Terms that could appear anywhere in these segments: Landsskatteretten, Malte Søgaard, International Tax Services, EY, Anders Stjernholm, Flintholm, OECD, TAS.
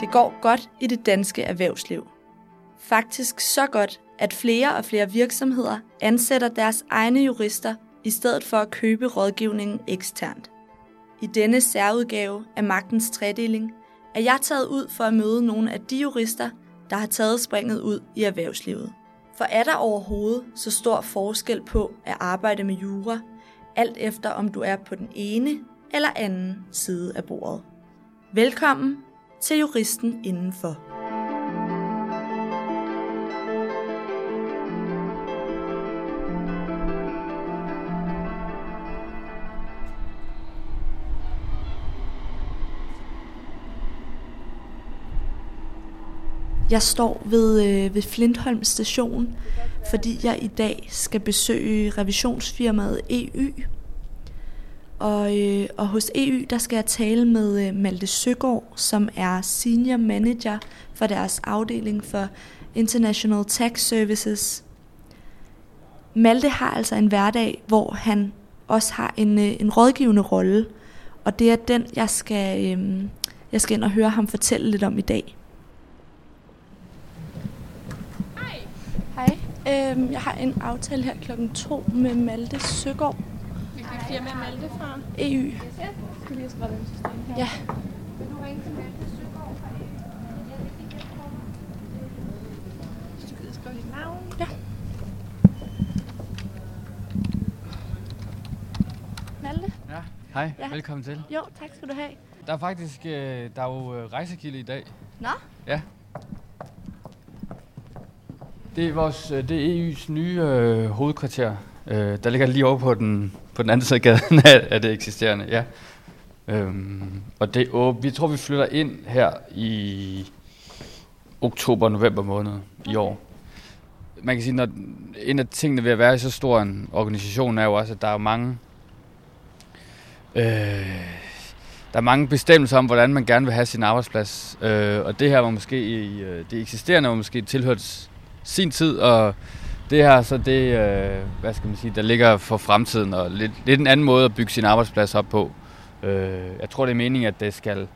Det går godt i det danske erhvervsliv. Faktisk så godt, at flere og flere virksomheder ansætter deres egne jurister i stedet for at købe rådgivningen eksternt. I denne særudgave af Magtens Tredeling er jeg taget ud for at møde nogle af de jurister, der har taget springet ud i erhvervslivet. For er der overhovedet så stor forskel på at arbejde med jura, alt efter om du er på den ene eller anden side af bordet? Velkommen til Juristen Indenfor. Jeg står ved Flintholm station, fordi jeg i dag skal besøge revisionsfirmaet EY. Og hos EY der skal jeg tale med Malte Søgaard, som er senior manager for deres afdeling for International Tax Services. Malte har altså en hverdag, hvor han også har en rådgivende rolle, og det er den, jeg skal ind og høre ham fortælle lidt om i dag. Hej. Jeg har en aftale her klokken 2 med Malte Søgaard. Hvilket firma er Malte fra? EY. Ja. Skal vi lige skrive den system her? Ja. Vil du ringe til Malte Søgaard fra EY? Så skal jeg skrive dit navn. Ja. Malte? Ja. Hej. Ja. Velkommen til. Jo, tak skal du have. Der er jo rejsekilde i dag. Nå? Ja. Det er EU's nye hovedkvarter, der ligger lige over på den anden side af gaden af det eksisterende. Ja. Og vi tror, vi flytter ind her i oktober-november måned i år. Man kan sige, at en af tingene ved at være i så stor en organisation er jo også, at der er mange, bestemmelser om, hvordan man gerne vil have sin arbejdsplads. Og det her var måske, det eksisterende var måske tilhørt sin tid, og det her så det, der ligger for fremtiden, og lidt en anden måde at bygge sin arbejdsplads op på. Jeg tror, det er meningen, at det skal,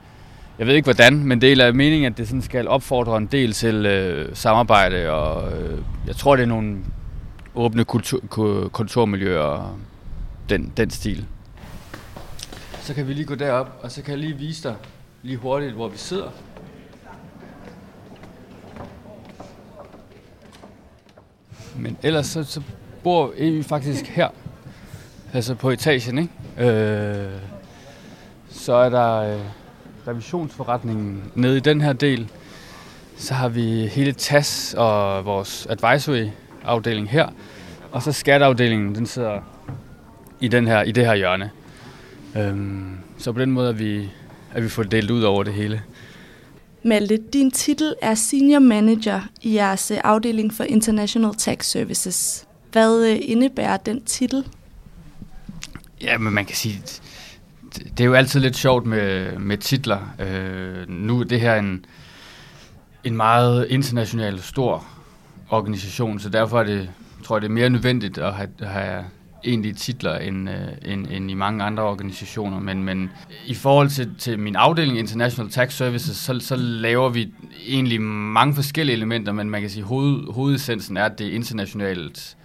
jeg ved ikke hvordan, men det er meningen, at det sådan skal opfordre en del til samarbejde, og jeg tror, det er nogle åbne kontormiljøer og den stil. Så kan vi lige gå derop, og så kan jeg lige vise dig lige hurtigt, hvor vi sidder. Men ellers så bor EY faktisk her, altså på etagen, ikke? Så er der revisionsforretningen nede i den her del. Så har vi hele TAS og vores advisory-afdeling her. Og så skatteafdelingen, den sidder i det her hjørne. Så på den måde er vi fået delt ud over det hele. Malte, din titel er Senior Manager i jeres afdeling for International Tax Services. Hvad indebærer den titel? Ja, men man kan sige, det er jo altid lidt sjovt med titler. Nu er det her en meget international stor organisation, så derfor er det, tror jeg, det er mere nødvendigt at have egentlige titler end i mange andre organisationer, men i forhold til min afdeling International Tax Services, så laver vi egentlig mange forskellige elementer, men man kan sige, hovedessensen er, at det er internationalt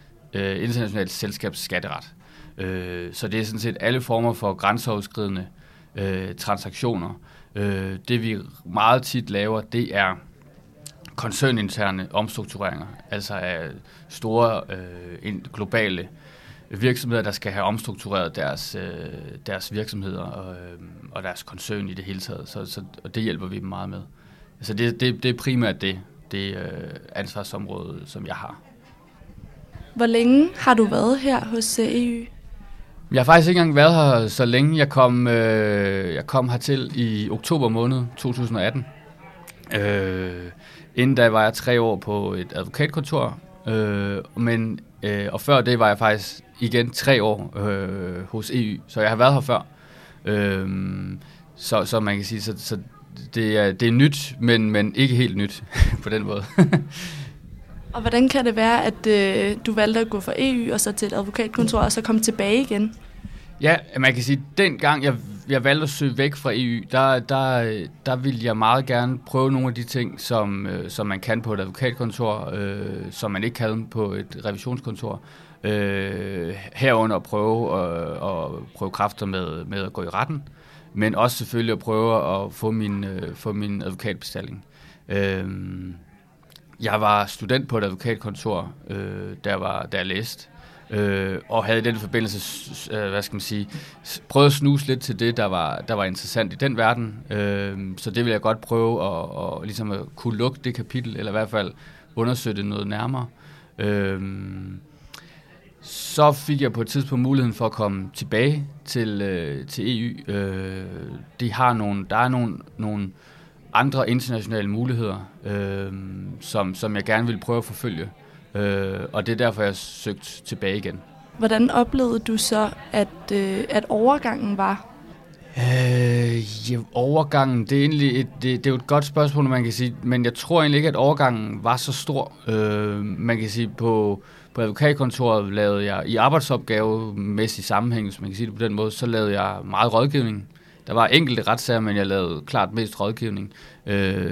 selskabsskatteret. Så det er sådan set alle former for grænseoverskridende transaktioner. Det vi meget tit laver, det er koncerninterne omstruktureringer, altså af store globale virksomheder, der skal have omstruktureret deres virksomheder og deres koncern i det hele taget, og det hjælper vi dem meget med. Altså det er primært det ansvarsområde, som jeg har. Hvor længe har du været her hos EY? Jeg har faktisk ikke engang været her så længe. Jeg kom hertil i oktober måned 2018. Inden da var jeg 3 år på et advokatkontor, og før det var jeg faktisk igen 3 år hos EY, så jeg har været her før. Så man kan sige, så det er nyt, men ikke helt nyt på den måde. Og hvordan kan det være, at du valgte at gå fra EY og så til et advokatkontor og så komme tilbage igen? Ja, man kan sige, dengang jeg jeg valgte at søge væk fra EU, der ville jeg meget gerne prøve nogle af de ting, som man kan på et advokatkontor, som man ikke kan på et revisionskontor. Herunder prøve kræfter med at gå i retten, men også selvfølgelig at prøve at få min advokatbestilling. Jeg var student på et advokatkontor, der jeg læste, og havde i den forbindelse, prøvet at snuse lidt til det, der var interessant i den verden. Så det ville jeg godt prøve at ligesom at kunne lukke det kapitel, eller i hvert fald undersøge det noget nærmere. Så fik jeg på et tidspunkt muligheden for at komme tilbage til EU. Der er nogle andre internationale muligheder, som jeg gerne ville prøve at forfølge. Og det er derfor, jeg søgte tilbage igen. Hvordan oplevede du så, at overgangen var? Overgangen, det er jo et godt spørgsmål, man kan sige. Men jeg tror egentlig ikke, at overgangen var så stor. Man kan sige, på advokatkontoret lavede jeg i arbejdsopgavemæssig sammenhæng, hvis man kan sige det på den måde, så lavede jeg meget rådgivning. Der var enkelte retssager, men jeg lavede klart mest rådgivning.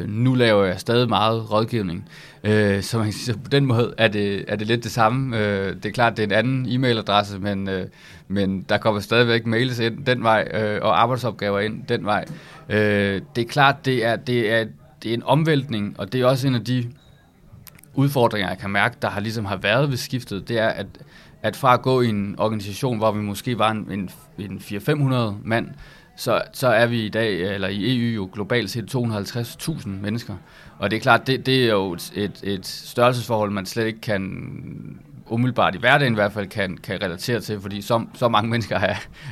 Nu laver jeg stadig meget rådgivning. Så man kan sige, så på den måde er det lidt det samme. Det er klart, det er en anden e-mailadresse, men der kommer stadigvæk mails ind den vej, og arbejdsopgaver ind den vej. Det er klart, det er en omvæltning, og det er også en af de udfordringer, jeg kan mærke, der har været ved skiftet. Det er, at fra at gå i en organisation, hvor vi måske var en 400-500 mand, så er vi i dag, eller i EU jo globalt set 250.000 mennesker. Og det er klart, det er jo et størrelsesforhold, man slet ikke kan, umiddelbart i hverdagen i hvert fald, kan relatere til, fordi så mange mennesker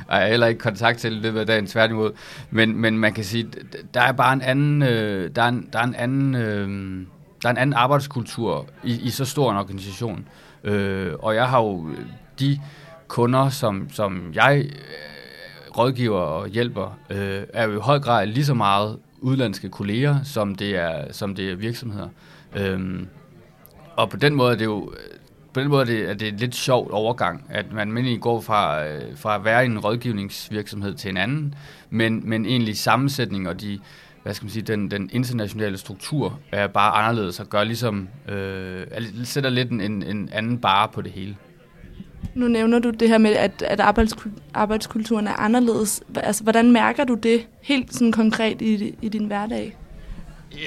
har heller ikke kontakt til i løbet af dagen, tværtimod. Men man kan sige, der er bare en anden, der er en anden arbejdskultur i så stor en organisation. Og jeg har jo de kunder, som jeg rådgiver og hjælper, er jo i høj grad lige så meget udenlandske kolleger, som det er virksomheder. Og på den måde er det jo er det et lidt sjovt overgang, at man egentlig går fra at være en rådgivningsvirksomhed til en anden, men egentlig sammensætning og den internationale struktur er bare anderledes og gør ligesom sætter lidt en anden barre på det hele. Nu nævner du det her med, at arbejdskulturen er anderledes. Altså, hvordan mærker du det helt sådan konkret i din hverdag?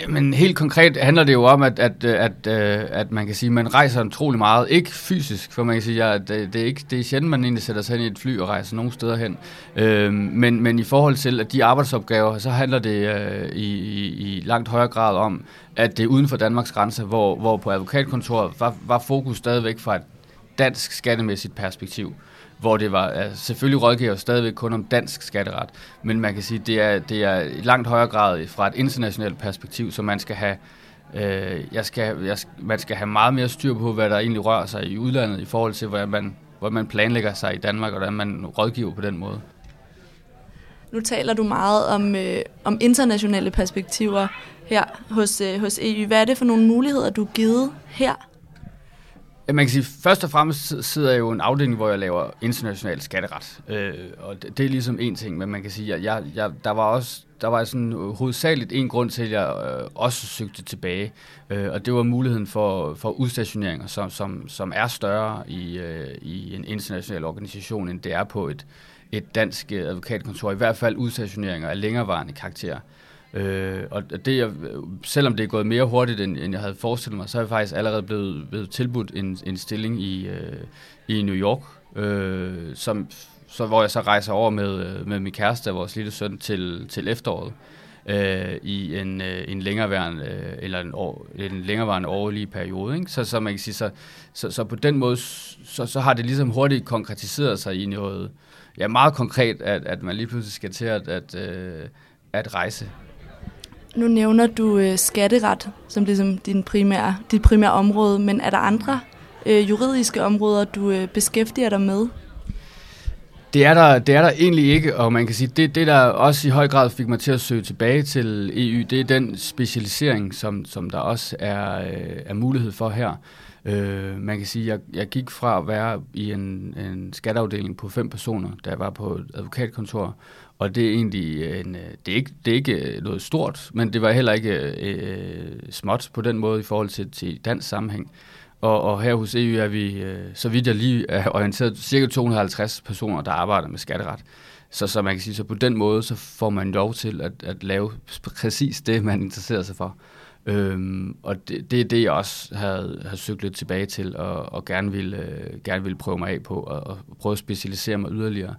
Jamen, helt konkret handler det jo om, at man kan sige, at man rejser utrolig meget. Ikke fysisk, for man kan sige, at det er sjældent, man egentlig sætter sig ind i et fly og rejser nogle steder hen. Men i forhold til at de arbejdsopgaver, så handler det i langt højere grad om, at det er uden for Danmarks grænser, hvor på advokatkontoret var fokus stadigvæk fra et dansk skattemæssigt perspektiv, hvor det var selvfølgelig rådgiver stadigvæk kun om dansk skatteret, men man kan sige, at det er i langt højere grad fra et internationalt perspektiv, så man skal have, man skal have meget mere styr på, hvad der egentlig rører sig i udlandet i forhold til, hvordan man planlægger sig i Danmark, og hvordan man rådgiver på den måde. Nu taler du meget om internationale perspektiver her hos EU. Hvad er det for nogle muligheder, du er givet her? Man kan sige, først og fremmest sidder jeg jo i en afdeling, hvor jeg laver international skatteret. Og det er ligesom en ting, men man kan sige, at der var sådan hovedsageligt en grund til, at jeg også søgte tilbage. Og det var muligheden for udstationeringer, som er større i en international organisation, end det er på et dansk advokatkontor. I hvert fald udstationeringer af længerevarende karakter. Og det, selvom det er gået mere hurtigt, end jeg havde forestillet mig, så er jeg faktisk allerede blevet tilbudt en stilling i New York, hvor jeg så rejser over med min kæreste og vores lille søn til efteråret i en længereværende eller en længerevarende årlig periode, ikke? Så man kan sige, så på den måde så har det ligesom hurtigt konkretiseret sig i noget, ja, meget konkret, at man lige pludselig skal til at rejse. Nu nævner du skatteret som ligesom dit primære område, men er der andre juridiske områder, du beskæftiger dig med? Det er der egentlig ikke, og man kan sige, det der også i høj grad fik mig til at søge tilbage til EU, det er den specialisering, som der også er mulighed for her. Man kan sige, at jeg gik fra at være i en skatteafdeling på 5 personer, da jeg var på et advokatkontor, og det er egentlig det er ikke noget stort, men det var heller ikke småt på den måde i forhold til dansk sammenhæng. Og her hos EU er vi, så vidt jeg lige er orienteret, cirka 250 personer, der arbejder med skatteret. Så man kan sige, så på den måde, så får man lov til at lave præcis det, man interesserer sig for. Og det er det, jeg også har søgt lidt tilbage til, og gerne ville prøve mig af på, og prøve at specialisere mig yderligere.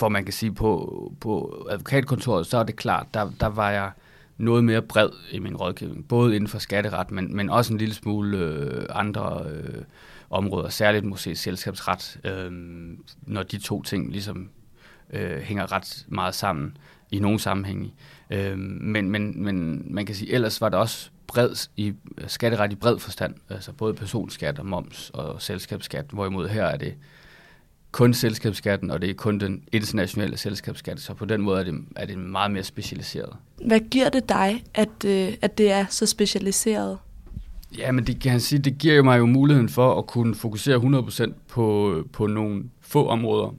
For man kan sige, på advokatkontoret, så er det klart, der var jeg noget mere bred i min rådgivning, både inden for skatteret, men også en lille smule andre områder, særligt måske selskabsret, når de to ting ligesom hænger ret meget sammen i nogle sammenhænge. Men man kan sige, ellers var det også bred i skatteret i bred forstand, altså både personskat og moms og selskabsskat, hvorimod her er det kun selskabsskatten, og det er kun den internationale selskabsskat, så på den måde er det meget mere specialiseret. Hvad giver det dig, at det er så specialiseret? Ja, men det kan jeg sige, det giver jo mig jo muligheden for at kunne fokusere 100% på nogle få områder,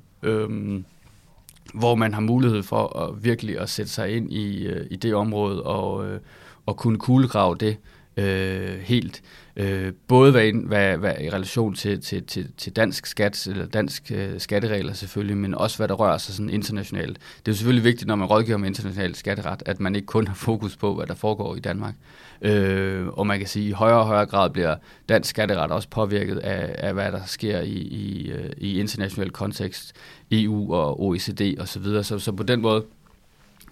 hvor man har mulighed for at virkelig at sætte sig ind i det område og kunne kuglegrave det helt. Både hvad i relation til dansk skat eller dansk skatteregler selvfølgelig, men også hvad der rører sig sådan internationalt. Det er jo selvfølgelig vigtigt, når man rådgiver om international skatteret, at man ikke kun har fokus på, hvad der foregår i Danmark. Og man kan sige, at i højere og højere grad bliver dansk skatteret også påvirket af hvad der sker i international kontekst, EU og OECD osv. Så på den måde,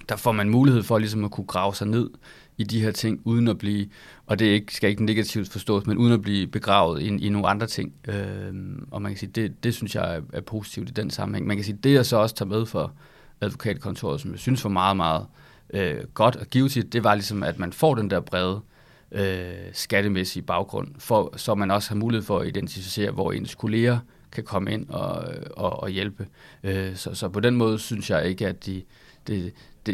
der får man mulighed for ligesom at kunne grave sig ned i de her ting, uden at blive, og det skal ikke negativt forstås, men uden at blive begravet i nogle andre ting. Og man kan sige, det synes jeg er positivt i den sammenhæng. Man kan sige, det jeg så også tager med for advokatkontoret, som jeg synes var meget, meget godt og givetigt, det var ligesom, at man får den der brede skattemæssige baggrund, så man også har mulighed for at identificere, hvor ens kolleger kan komme ind og hjælpe. Så på den måde synes jeg ikke, at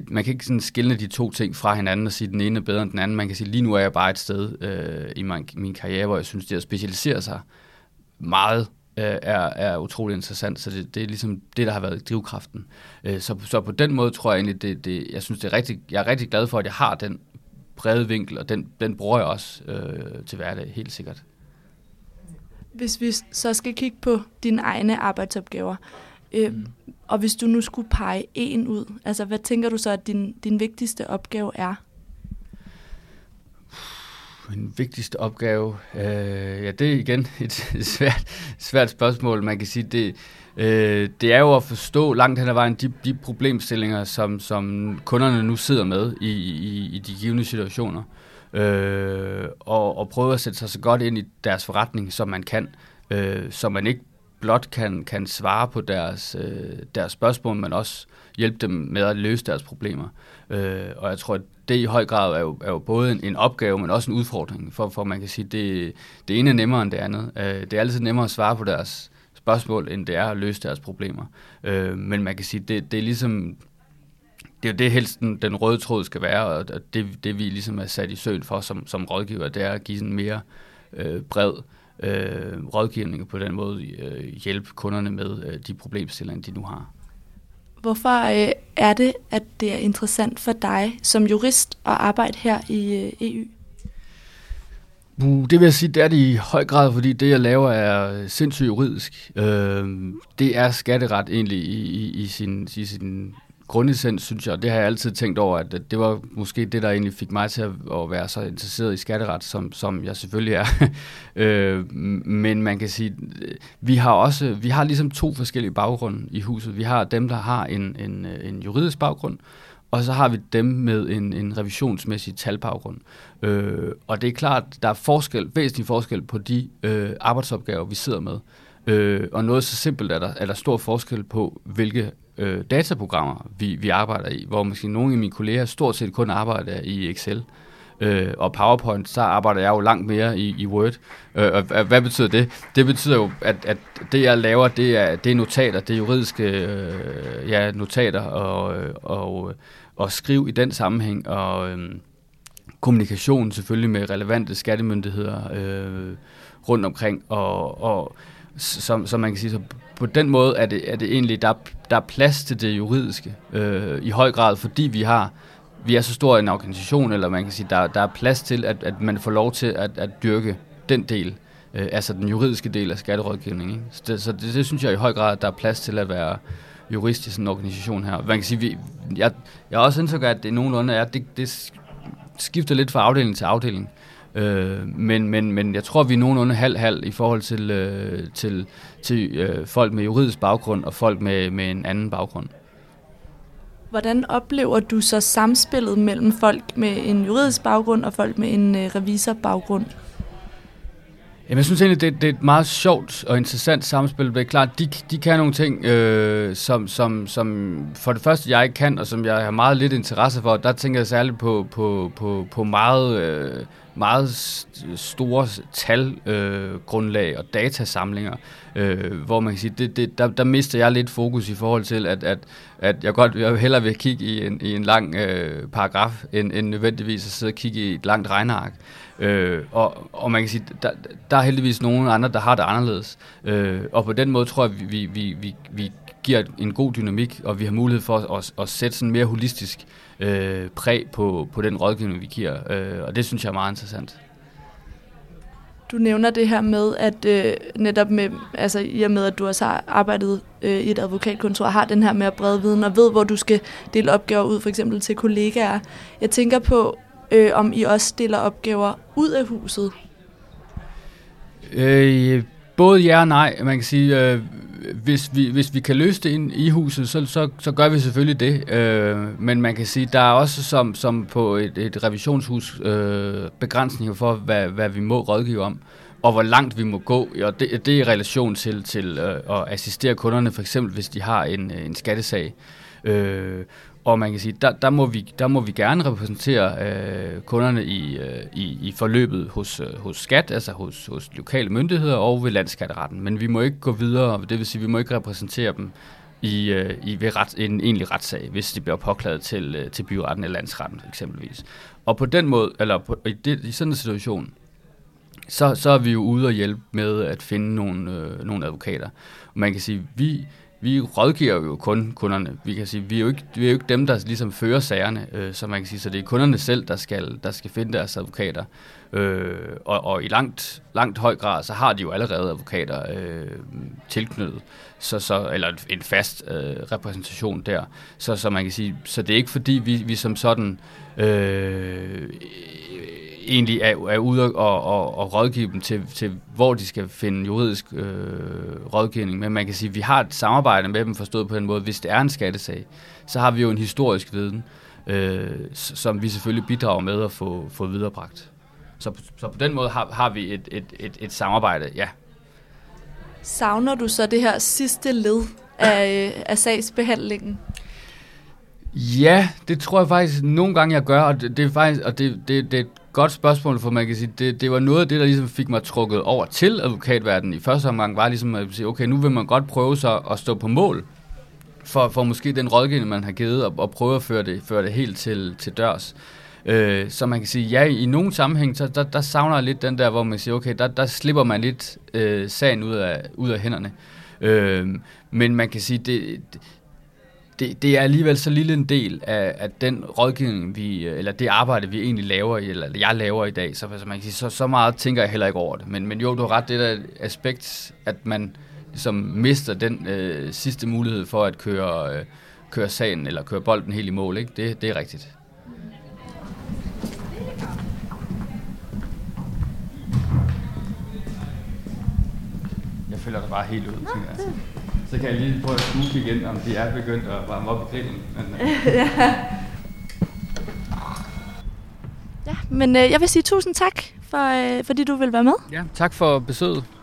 man kan ikke sådan skille de to ting fra hinanden og sige, at den ene er bedre end den anden. Man kan sige, at lige nu er jeg bare et sted i min karriere, hvor jeg synes, det at specialisere sig meget er utrolig interessant. Så det er ligesom det, der har været drivkraften. Så på den måde tror jeg egentlig, jeg synes, jeg er rigtig glad for, at jeg har den brede vinkel, og den bruger jeg også til hverdag, helt sikkert. Hvis vi så skal kigge på dine egne arbejdsopgaver, og hvis du nu skulle pege en ud, altså hvad tænker du så, at din vigtigste opgave er? Min vigtigste opgave? Det er igen et svært spørgsmål. Man kan sige, det er jo at forstå langt hen ad vejen de problemstillinger, som kunderne nu sidder med i de givne situationer. Og prøve at sætte sig så godt ind i deres forretning, som man kan, så man ikke blot kan svare på deres spørgsmål, men også hjælpe dem med at løse deres problemer. Og jeg tror, at det i høj grad er jo både en opgave, men også en udfordring, for man kan sige, at det ene er nemmere end det andet. Det er altid nemmere at svare på deres spørgsmål, end det er at løse deres problemer. Men man kan sige, at det er ligesom... Det er jo det helst den røde tråd skal være, og det vi ligesom er sat i søen for som rådgiver, det er at give sådan mere bred rådgivning og på den måde hjælpe kunderne med de problemstillinger, de nu har. Hvorfor er det, at det er interessant for dig som jurist at arbejde her i EU? Det vil jeg sige, det er det i høj grad, fordi det, jeg laver, er sindssygt juridisk. Det er skatteret egentlig i sin grundessens, synes jeg, det har jeg altid tænkt over, at det var måske det, der egentlig fik mig til at være så interesseret i skatteret, som jeg selvfølgelig er. Men man kan sige, vi har ligesom to forskellige baggrunde i huset. Vi har dem, der har en juridisk baggrund, og så har vi dem med en revisionsmæssig talbaggrund. Og det er klart, der er væsentlig forskel på de arbejdsopgaver, vi sidder med. Og noget så simpelt er der stor forskel på, hvilke dataprogrammer, vi arbejder i, hvor måske nogle af mine kolleger stort set kun arbejder i Excel og PowerPoint, så arbejder jeg jo langt mere i Word. Og hvad betyder det? Det betyder jo, at det, jeg laver, det er notater, det er juridiske notater og skriv i den sammenhæng, og kommunikation selvfølgelig med relevante skattemyndigheder rundt omkring, og som man kan sige, så på den måde er det egentlig, der er plads til det juridiske i høj grad, fordi vi er så stor en organisation, eller man kan sige, der er plads til, at man får lov til at dyrke den del, altså den juridiske del af skatterådgivningen. Så det synes jeg i høj grad, at der er plads til at være jurist i sådan en organisation her. Man kan sige, jeg også indtryk af, at det nogenlunde er, det skifter lidt fra afdeling til afdeling. Men jeg tror, vi er nogenlunde halv-halv i forhold til folk med juridisk baggrund og folk med en anden baggrund. Hvordan oplever du så samspillet mellem folk med en juridisk baggrund og folk med en revisorbaggrund? Jamen, jeg synes egentlig, det er et meget sjovt og interessant samspil. Det er klart, de kan nogle ting, som for det første jeg ikke kan, og som jeg har meget lidt interesse for. Der tænker jeg særligt på meget, meget store talgrundlag og datasamlinger, hvor man kan sige, der mister jeg lidt fokus i forhold til, at jeg hellere vil kigge i en lang paragraf, end nødvendigvis at sidde og kigge i et langt regneark. Og man kan sige, der er heldigvis nogen andre, der har det anderledes. Og på den måde tror jeg, at vi giver en god dynamik, og vi har mulighed for at sætte sådan mere holistisk præg på den rådgivning, vi giver. Og det synes jeg er meget interessant. Du nævner det her med, at netop med, altså i og med, at du også har arbejdet i et advokatkontor, har den her mere brede viden, og ved, hvor du skal dele opgaver ud, for eksempel til kollegaer. Jeg tænker på, om I også stiller opgaver ud af huset? Både ja og nej. Man kan sige, hvis vi kan løse det ind i huset, så gør vi selvfølgelig det. Men man kan sige, der er også som på et revisionshus begrænsninger for, hvad vi må rådgive om, og hvor langt vi må gå. Og det er i relation til at assistere kunderne, for eksempel hvis de har en skattesag. Og man kan sige, der må vi gerne repræsentere kunderne i forløbet hos skat, altså hos lokale myndigheder og ved Landsskatteretten. Men vi må ikke gå videre, det vil sige, vi må ikke repræsentere dem i en egentlig retssag, hvis de bliver påklaget til byretten eller landsretten eksempelvis. Og på den måde, eller i sådan en situation, så er vi jo ude og hjælpe med at finde nogle advokater. Og man kan sige, vi rådgiver jo kun kunderne. Vi kan sige, vi er jo ikke dem, der ligesom fører sagerne, så man kan sige, så det er kunderne selv, der skal finde deres advokater. Og i langt høj grad, så har de jo allerede advokater tilknyttet, eller en fast repræsentation der. Så man kan sige, så det er ikke fordi vi som sådan egentlig er ude og rådgive dem til, hvor de skal finde juridisk rådgivning. Men man kan sige, at vi har et samarbejde med dem forstået på den måde. Hvis det er en skattesag, så har vi jo en historisk viden, som vi selvfølgelig bidrager med at få viderebragt. Så på den måde har vi et samarbejde, ja. Savner du så det her sidste led af sagsbehandlingen? Ja, det tror jeg faktisk nogle gange, jeg gør, og det er faktisk, og det er et godt spørgsmål, for man kan sige, det var noget af det, der ligesom fik mig trukket over til advokatverdenen i første omgang, var ligesom at sige, okay, nu vil man godt prøve sig at stå på mål for måske den rådgivning, man har givet, og prøve at føre det helt til dørs. Så man kan sige, ja, i nogle sammenhæng, så der savner jeg lidt den der, hvor man siger, okay, der slipper man lidt sagen ud af hænderne. Men man kan sige, det er alligevel så lille en del af den rådgivning, eller det arbejde, vi egentlig laver, eller jeg laver i dag, så man kan sige, så meget tænker jeg heller ikke over det. Men jo, du har ret, det der aspekt, at man ligesom mister den sidste mulighed for at køre sagen, eller køre bolden helt i mål, ikke? Det er rigtigt. Jeg føler det bare helt ud, tænker jeg. Så kan jeg lige prøve at smule igen, om de er begyndt at varme op i grillen. Ja, men jeg vil sige tusind tak, fordi du vil være med. Ja, tak for besøget.